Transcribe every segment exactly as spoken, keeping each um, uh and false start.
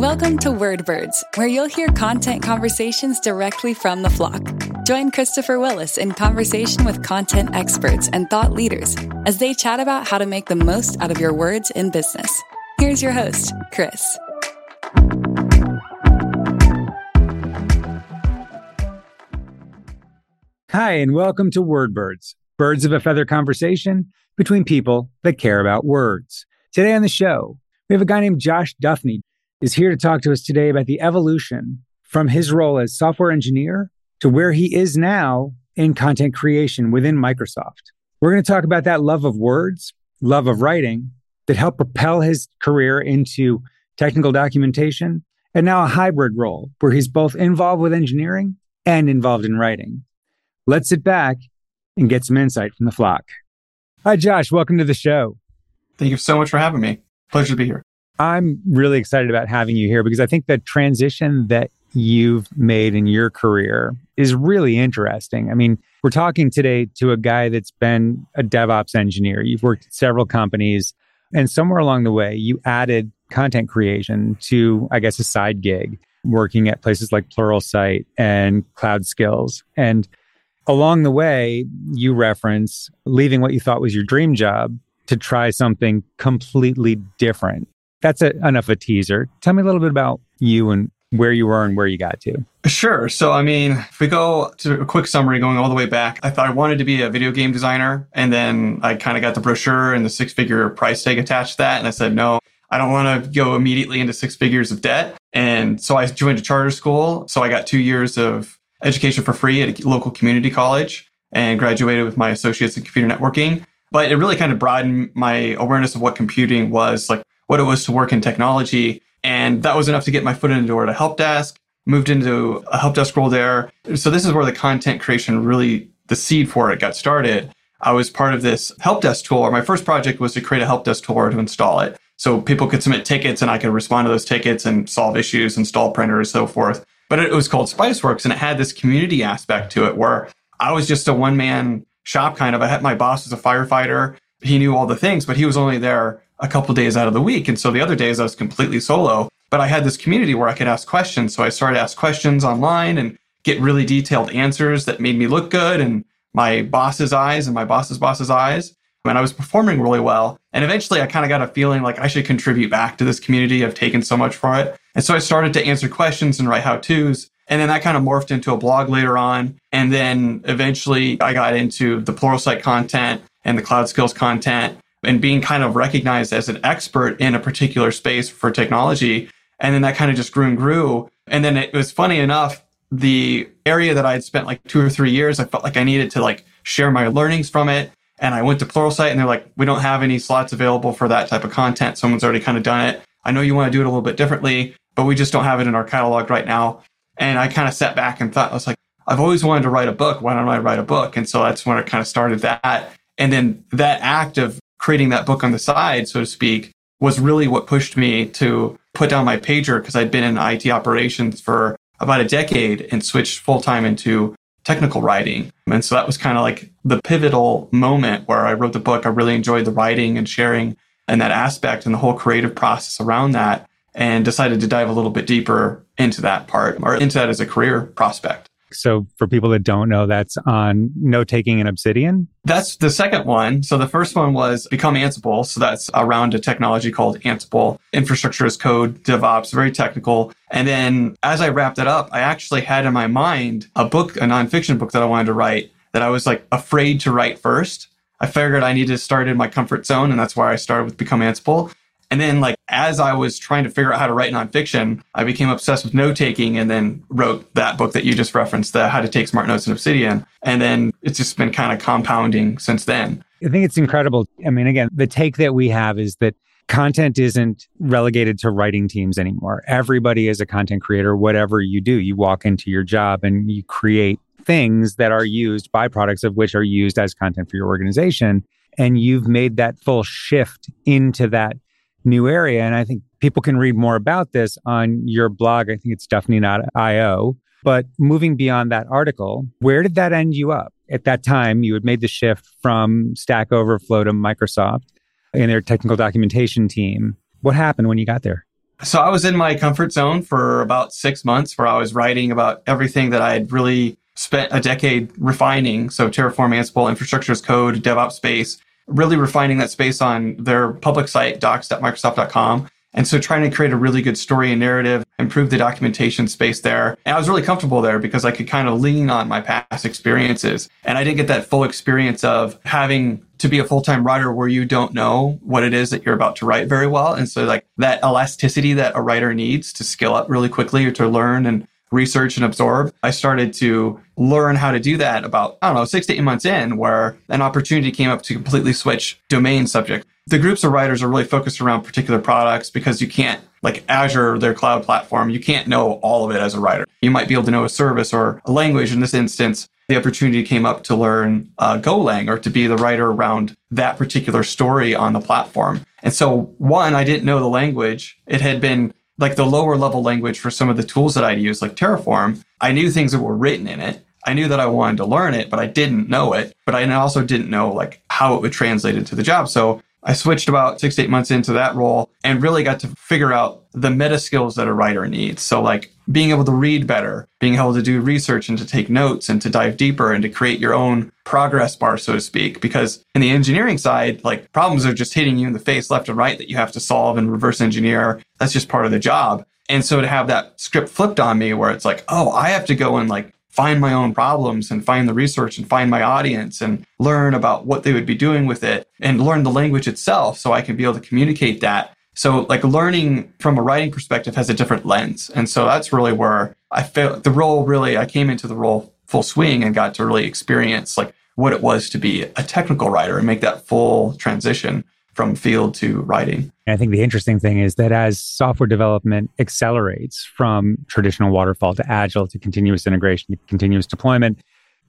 Welcome to WordBirds, where you'll hear content conversations directly from the flock. Join Christopher Willis in conversation with content experts and thought leaders as they chat about how to make the most out of your words in business. Here's your host, Chris. Hi, and welcome to WordBirds, birds of a feather conversation between people that care about words. Today on the show, we have a guy named Josh Duffney is here to talk to us today about the evolution from his role as software engineer to where he is now in content creation within Microsoft. We're going to talk about that love of words, love of writing that helped propel his career into technical documentation and now a hybrid role where he's both involved with engineering and involved in writing. Let's sit back and get some insight from the flock. Hi, Josh. Welcome to the show. Thank you so much for having me. Pleasure to be here. I'm really excited about having you here because I think the transition that you've made in your career is really interesting. I mean, we're talking today to a guy that's been a DevOps engineer. You've worked at several companies, and somewhere along the way, you added content creation to, I guess, a side gig, working at places like Pluralsight and Cloud Skills. And along the way, you reference leaving what you thought was your dream job to try something completely different. That's a, enough of a teaser. Tell me a little bit about you and where you were and where you got to. Sure. So, I mean, if we go to a quick summary going all the way back, I thought I wanted to be a video game designer. And then I kind of got the brochure and the six-figure price tag attached to that. And I said, no, I don't want to go immediately into six figures of debt. And so I joined a charter school. So I got two years of education for free at a local community college and graduated with my associates in computer networking. But it really kind of broadened my awareness of what computing was, like what it was to work in technology. And that was enough to get my foot in the door at a help desk, moved into a help desk role there. So this is where the content creation really, the seed for it got started. I was part of this help desk tool, or my first project was to create a help desk tool or to install it. So people could submit tickets and I could respond to those tickets and solve issues, install printers, so forth. But it was called Spiceworks, and it had this community aspect to it where I was just a one-man shop kind of. I had my boss was a firefighter. He knew all the things, but he was only there a couple days out of the week. And so the other days I was completely solo. But I had this community where I could ask questions. So I started to ask questions online and get really detailed answers that made me look good in my boss's eyes and my boss's boss's eyes. And I was performing really well. And eventually I kind of got a feeling like I should contribute back to this community. I've taken so much from it. And so I started to answer questions and write how-tos. And then that kind of morphed into a blog later on. And then eventually I got into the Pluralsight content and the Cloud Skills content and being kind of recognized as an expert in a particular space for technology. And then that kind of just grew and grew. And then it was funny enough, the area that I had spent like two or three years, I felt like I needed to like share my learnings from it. And I went to Pluralsight and they're like, we don't have any slots available for that type of content. Someone's already kind of done it. I know you want to do it a little bit differently, but we just don't have it in our catalog right now. And I kind of sat back and thought, I was like, I've always wanted to write a book. Why don't I write a book? And so that's when it kind of started that. And then that act of creating that book on the side, so to speak, was really what pushed me to put down my pager because I'd been in I T operations for about a decade and switched full-time into technical writing. And so that was kind of like the pivotal moment where I wrote the book. I really enjoyed the writing and sharing and that aspect and the whole creative process around that, and decided to dive a little bit deeper into that part or into that as a career prospect. So for people that don't know, that's on note-taking in Obsidian? That's the second one. So the first one was Become Ansible. So that's around a technology called Ansible, infrastructure as code, DevOps, very technical. And then as I wrapped it up, I actually had in my mind a book, a nonfiction book that I wanted to write that I was like afraid to write first. I figured I needed to start in my comfort zone, and that's why I started with Become Ansible. And then like, as I was trying to figure out how to write nonfiction, I became obsessed with note-taking and then wrote that book that you just referenced, the How to Take Smart Notes in Obsidian. And then it's just been kind of compounding since then. I think it's incredible. I mean, again, the take that we have is that content isn't relegated to writing teams anymore. Everybody is a content creator, whatever you do. You walk into your job and you create things that are used, byproducts of which are used as content for your organization. And you've made that full shift into that new area. And I think people can read more about this on your blog. I think it's duffney dot io. But moving beyond that article, where did that end you up? At that time, you had made the shift from Stack Overflow to Microsoft and their technical documentation team. What happened when you got there? So I was in my comfort zone for about six months where I was writing about everything that I had really spent a decade refining. So Terraform, Ansible, infrastructure as code, DevOps space, really refining that space on their public site, docs dot microsoft dot com. And so trying to create a really good story and narrative, improve the documentation space there. And I was really comfortable there because I could kind of lean on my past experiences. And I didn't get that full experience of having to be a full-time writer where you don't know what it is that you're about to write very well. And so like that elasticity that a writer needs to scale up really quickly or to learn and research and absorb, I started to learn how to do that about, I don't know, six to eight months in, where an opportunity came up to completely switch domain subject. The groups of writers are really focused around particular products because you can't, like Azure, their cloud platform, you can't know all of it as a writer. You might be able to know a service or a language. In this instance, the opportunity came up to learn uh, Golang or to be the writer around that particular story on the platform. And so one, I didn't know the language. It had been like the lower level language for some of the tools that I'd used, like Terraform. I knew things that were written in it. I knew that I wanted to learn it, but I didn't know it. But I also didn't know like how it would translate into the job. So I switched about six to eight months into that role and really got to figure out the meta skills that a writer needs. So like being able to read better, being able to do research and to take notes and to dive deeper and to create your own progress bar, so to speak. Because in the engineering side, like problems are just hitting you in the face left and right that you have to solve and reverse engineer. That's just part of the job. And so to have that script flipped on me where it's like, oh, I have to go and like find my own problems and find the research and find my audience and learn about what they would be doing with it and learn the language itself so I can be able to communicate that. So like learning from a writing perspective has a different lens. And so that's really where I felt the role really, I came into the role full swing and got to really experience like what it was to be a technical writer and make that full transition from field to writing. I think the interesting thing is that as software development accelerates from traditional waterfall to agile to continuous integration to continuous deployment,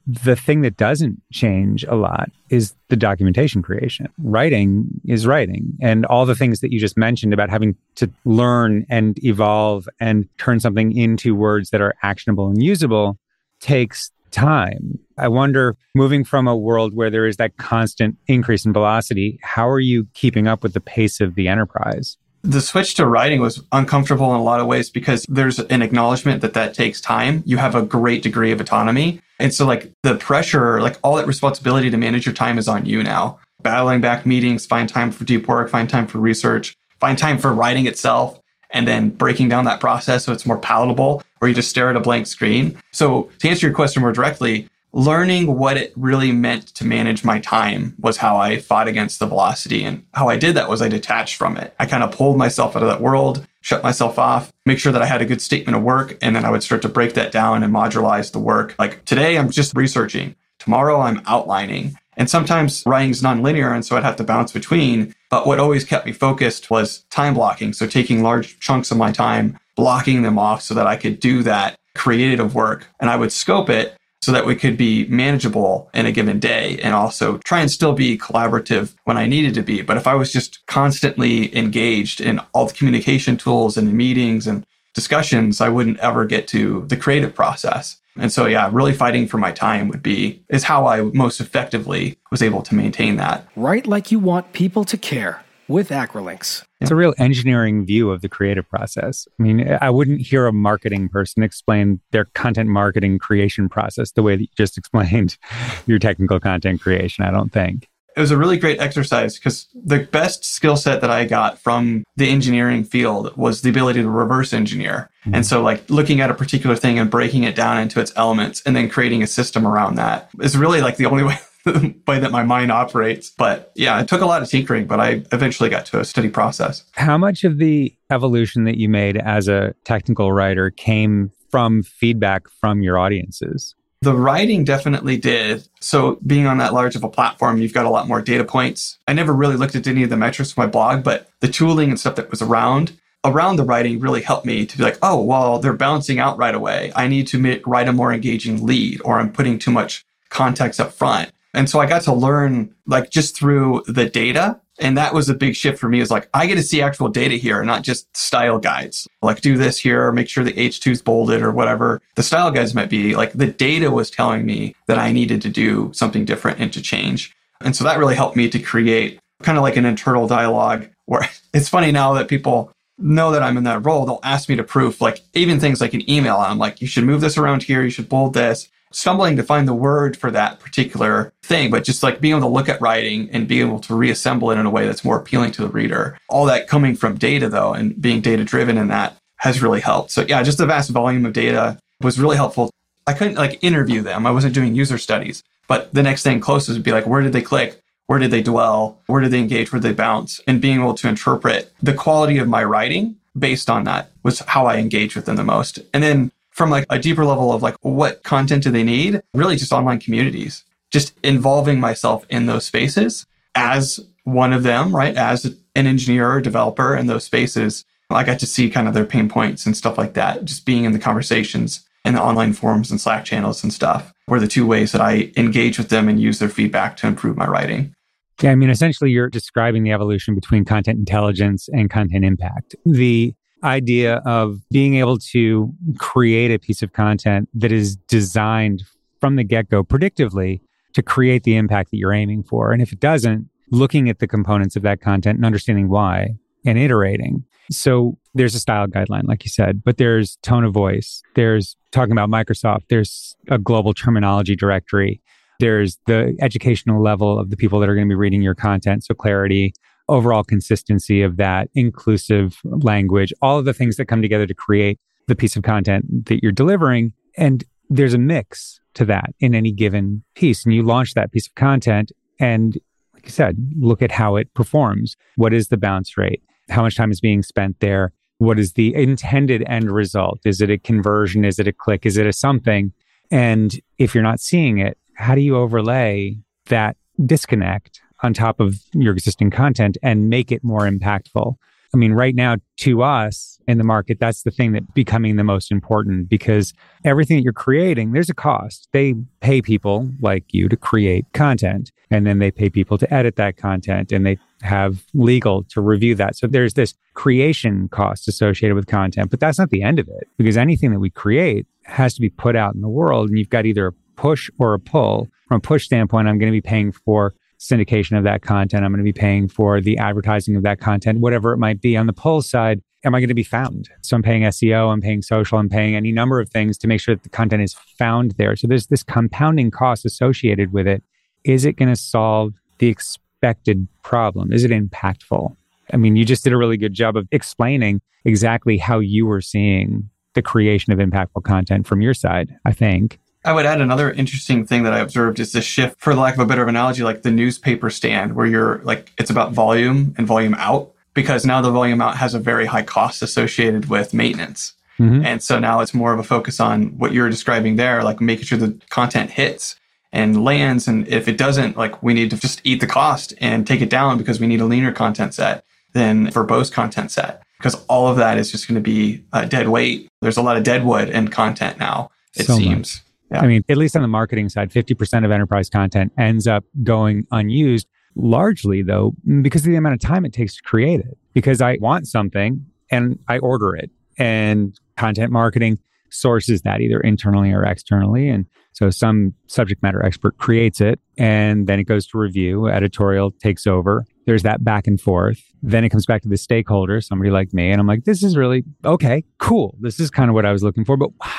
the thing that doesn't change a lot is the documentation creation. Writing is writing. And all the things that you just mentioned about having to learn and evolve and turn something into words that are actionable and usable takes time. I wonder, moving from a world where there is that constant increase in velocity, how are you keeping up with the pace of the enterprise? The switch to writing was uncomfortable in a lot of ways because there's an acknowledgement that that takes time. You have a great degree of autonomy. And so like the pressure, like all that responsibility to manage your time is on you now. Battling back meetings, find time for deep work, find time for research, find time for writing itself, and then breaking down that process so it's more palatable, or you just stare at a blank screen. So to answer your question more directly, learning what it really meant to manage my time was how I fought against the velocity. And how I did that was I detached from it. I kind of pulled myself out of that world, shut myself off, make sure that I had a good statement of work, and then I would start to break that down and modularize the work. Like today, I'm just researching. Tomorrow, I'm outlining. And sometimes writing's nonlinear, and so I'd have to bounce between. But what always kept me focused was time blocking. So taking large chunks of my time, blocking them off so that I could do that creative work. And I would scope it so that we could be manageable in a given day and also try and still be collaborative when I needed to be. But if I was just constantly engaged in all the communication tools and meetings and discussions, I wouldn't ever get to the creative process. And so, yeah, really fighting for my time would be, is how I most effectively was able to maintain that. Write like you want people to care with Acrolinx. It's a real engineering view of the creative process. I mean, I wouldn't hear a marketing person explain their content marketing creation process the way that you just explained your technical content creation, I don't think. It was a really great exercise because the best skill set that I got from the engineering field was the ability to reverse engineer. Mm-hmm. And so like looking at a particular thing and breaking it down into its elements and then creating a system around that is really like the only way way that my mind operates. But yeah, it took a lot of tinkering, but I eventually got to a steady process. How much of the evolution that you made as a technical writer came from feedback from your audiences? The writing definitely did. So being on that large of a platform, you've got a lot more data points. I never really looked at any of the metrics of my blog, but the tooling and stuff that was around around the writing really helped me to be like, oh, well, they're bouncing out right away. I need to make, write a more engaging lead, or I'm putting too much context up front. And so I got to learn like just through the data. And that was a big shift for me, is like, I get to see actual data here, not just style guides. Like do this here, or make sure the H two is bolded or whatever the style guides might be. Like the data was telling me that I needed to do something different and to change. And so that really helped me to create kind of like an internal dialogue where it's funny now that people know that I'm in that role, they'll ask me to proof, like even things like an email. I'm like, you should move this around here. You should bold this. Stumbling to find the word for that particular thing, but just like being able to look at writing and being able to reassemble it in a way that's more appealing to the reader. All that coming from data though, and being data driven in that has really helped. So yeah, just the vast volume of data was really helpful. I couldn't like interview them. I wasn't doing user studies, but the next thing closest would be like, where did they click? Where did they dwell? Where did they engage? Where did they bounce? And being able to interpret the quality of my writing based on that was how I engaged with them the most. And then from like a deeper level of like, what content do they need? Really just online communities, just involving myself in those spaces as one of them, right? As an engineer or developer in those spaces, I got to see kind of their pain points and stuff like that, just being in the conversations and the online forums and Slack channels and stuff were the two ways that I engage with them and use their feedback to improve my writing. Yeah, I mean, essentially you're describing the evolution between content intelligence and content impact. The idea of being able to create a piece of content that is designed from the get-go predictively to create the impact that you're aiming for. And if it doesn't, looking at the components of that content and understanding why and iterating. So there's a style guideline, like you said, but there's tone of voice. There's talking about Microsoft. There's a global terminology directory. There's the educational level of the people that are going to be reading your content. So clarity, overall consistency of that, inclusive language, all of the things that come together to create the piece of content that you're delivering. And there's a mix to that in any given piece. And you launch that piece of content and, like you said, look at how it performs. What is the bounce rate? How much time is being spent there? What is the intended end result? Is it a conversion? Is it a click? Is it a something? And if you're not seeing it, how do you overlay that disconnect on top of your existing content and make it more impactful? I mean, right now to us in the market, that's the thing that's becoming the most important, because everything that you're creating, there's a cost. They pay people like you to create content, and then they pay people to edit that content, and they have legal to review that. So there's this creation cost associated with content, but that's not the end of it, because anything that we create has to be put out in the world, and you've got either a push or a pull. From a push standpoint, I'm going to be paying for syndication of that content. I'm going to be paying for the advertising of that content, whatever it might be. On the pull side, am I going to be found? So I'm paying S E O, I'm paying social, I'm paying any number of things to make sure that the content is found there. So there's this compounding cost associated with it. Is it going to solve the expected problem? Is it impactful? I mean, you just did a really good job of explaining exactly how you were seeing the creation of impactful content from your side, I think. I would add another interesting thing that I observed is this shift, for lack of a better analogy, like the newspaper stand, where you're like, it's about volume and volume out, because now the volume out has a very high cost associated with maintenance. Mm-hmm. And so now it's more of a focus on what you're describing there, like making sure the content hits and lands. And if it doesn't, like we need to just eat the cost and take it down, because we need a leaner content set than verbose content set, because all of that is just going to be a dead weight. There's a lot of dead wood in content now, it so seems. Much. Yeah. I mean, at least on the marketing side, fifty percent of enterprise content ends up going unused, largely though, because of the amount of time it takes to create it. Because I want something and I order it, and content marketing sources that either internally or externally. And so some subject matter expert creates it, and then it goes to review, editorial takes over. There's that back and forth. Then it comes back to the stakeholder, somebody like me. And I'm like, this is really, okay, cool. This is kind of what I was looking for, but wow.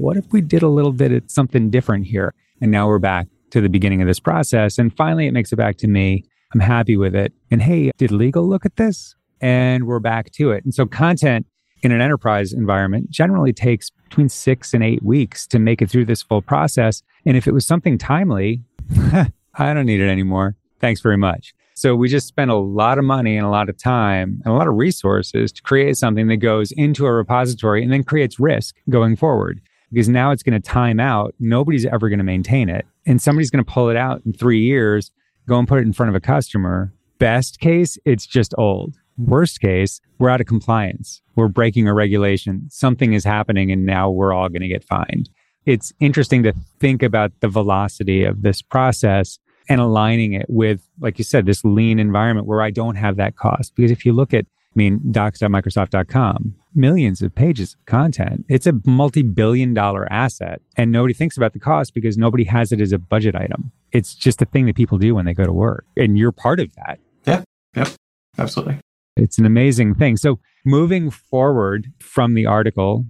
What if we did a little bit of something different here? And now we're back to the beginning of this process. And finally, it makes it back to me. I'm happy with it. And hey, did legal look at this? And we're back to it. And so content in an enterprise environment generally takes between six and eight weeks to make it through this full process. And if it was something timely, I don't need it anymore. Thanks very much. So we just spent a lot of money and a lot of time and a lot of resources to create something that goes into a repository and then creates risk going forward. Because now it's going to time out. Nobody's ever going to maintain it. And somebody's going to pull it out in three years, go and put it in front of a customer. Best case, it's just old. Worst case, we're out of compliance. We're breaking a regulation. Something is happening, and now we're all going to get fined. It's interesting to think about the velocity of this process and aligning it with, like you said, this lean environment where I don't have that cost. Because if you look at I mean, docs dot microsoft dot com, millions of pages of content. It's a multi-billion dollar asset, and nobody thinks about the cost because nobody has it as a budget item. It's just a thing that people do when they go to work, and you're part of that. Yeah, yep, absolutely. It's an amazing thing. So moving forward from the article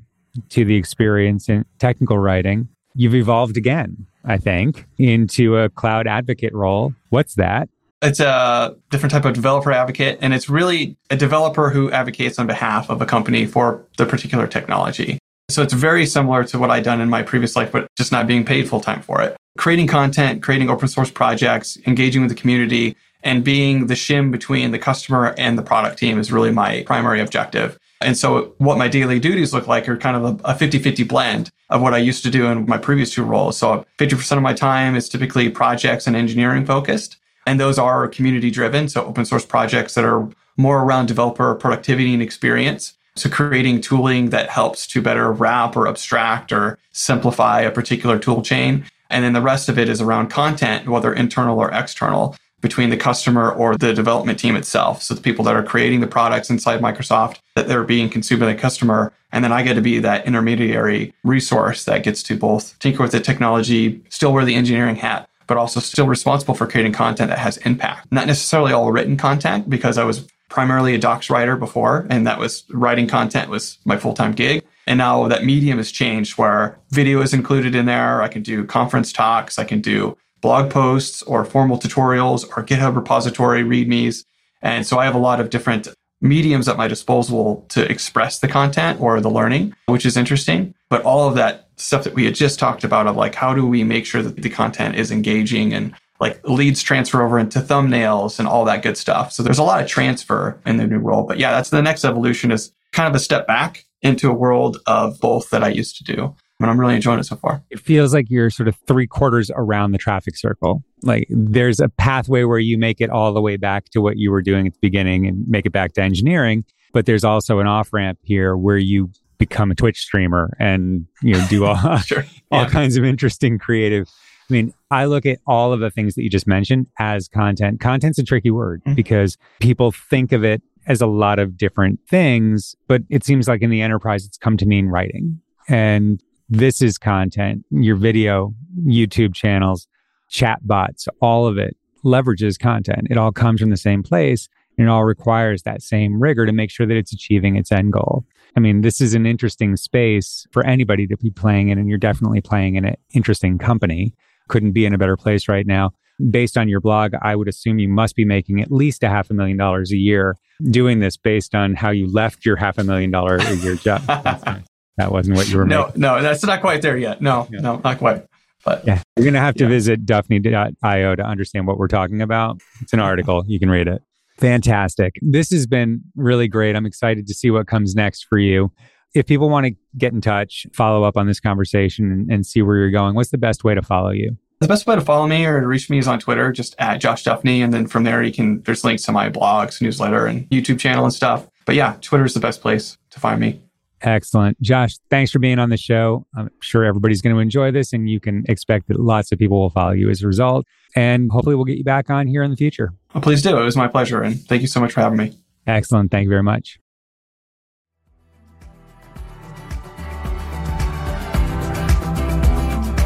to the experience in technical writing, you've evolved again, I think, into a cloud advocate role. What's that? It's a different type of developer advocate, and it's really a developer who advocates on behalf of a company for the particular technology. So it's very similar to what I'd done in my previous life, but just not being paid full time for it. Creating content, creating open source projects, engaging with the community, and being the shim between the customer and the product team is really my primary objective. And so what my daily duties look like are kind of a fifty-fifty blend of what I used to do in my previous two roles. So fifty percent of my time is typically projects and engineering focused. And those are community driven. So open source projects that are more around developer productivity and experience. So creating tooling that helps to better wrap or abstract or simplify a particular tool chain. And then the rest of it is around content, whether internal or external, between the customer or the development team itself. So the people that are creating the products inside Microsoft that they're being consumed by the customer. And then I get to be that intermediary resource that gets to both tinker with the technology, still wear the engineering hat, but also still responsible for creating content that has impact. Not necessarily all written content, because I was primarily a docs writer before, and that was writing content was my full-time gig. And now that medium has changed where video is included in there. I can do conference talks. I can do blog posts or formal tutorials or GitHub repository readmes. And so I have a lot of different mediums at my disposal to express the content or the learning, which is interesting. But all of that stuff that we had just talked about of like, how do we make sure that the content is engaging and like leads transfer over into thumbnails and all that good stuff. So there's a lot of transfer in the new role. But yeah, that's the next evolution is kind of a step back into a world of both that I used to do. And I'm really enjoying it so far. It feels like you're sort of three quarters around the traffic circle. Like there's a pathway where you make it all the way back to what you were doing at the beginning and make it back to engineering. But there's also an off-ramp here where you become a Twitch streamer and, you know, do all, sure. all yeah. kinds of interesting creative. I mean, I look at all of the things that you just mentioned as content. Content's a tricky word mm-hmm. because people think of it as a lot of different things, but it seems like in the enterprise, it's come to mean writing. And this is content, your video, YouTube channels, chat bots, all of it leverages content. It all comes from the same place and it all requires that same rigor to make sure that it's achieving its end goal. I mean, this is an interesting space for anybody to be playing in, and you're definitely playing in an interesting company. Couldn't be in a better place right now. Based on your blog, I would assume you must be making at least a half a million dollars a year doing this based on how you left your half a million dollar a year job. Nice. That wasn't what you were no, making. No, no, that's not quite there yet. No, yeah. no, not quite. But yeah. You're going to have to yeah. visit Duffney dot io to understand what we're talking about. It's an article. You can read it. Fantastic. This has been really great. I'm excited to see what comes next for you. If people want to get in touch, follow up on this conversation and, and see where you're going, what's the best way to follow you? The best way to follow me or to reach me is on Twitter, just at Josh Duffney. And then from there, you can there's links to my blogs, newsletter, and YouTube channel and stuff. But yeah, Twitter is the best place to find me. Excellent. Josh, thanks for being on the show. I'm sure everybody's going to enjoy this, and you can expect that lots of people will follow you as a result. And hopefully we'll get you back on here in the future. Well, please do. It was my pleasure. And thank you so much for having me. Excellent. Thank you very much.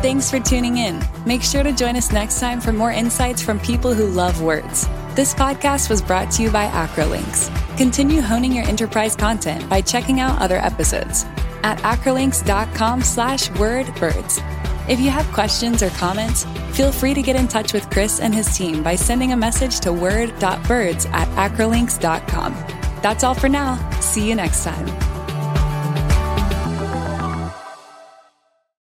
Thanks for tuning in. Make sure to join us next time for more insights from people who love words. This podcast was brought to you by Acrolinx. Continue honing your enterprise content by checking out other episodes at acrolinx dot com slash wordbirds. If you have questions or comments, feel free to get in touch with Chris and his team by sending a message to word dot birds at acrolinx dot com. That's all for now. See you next time.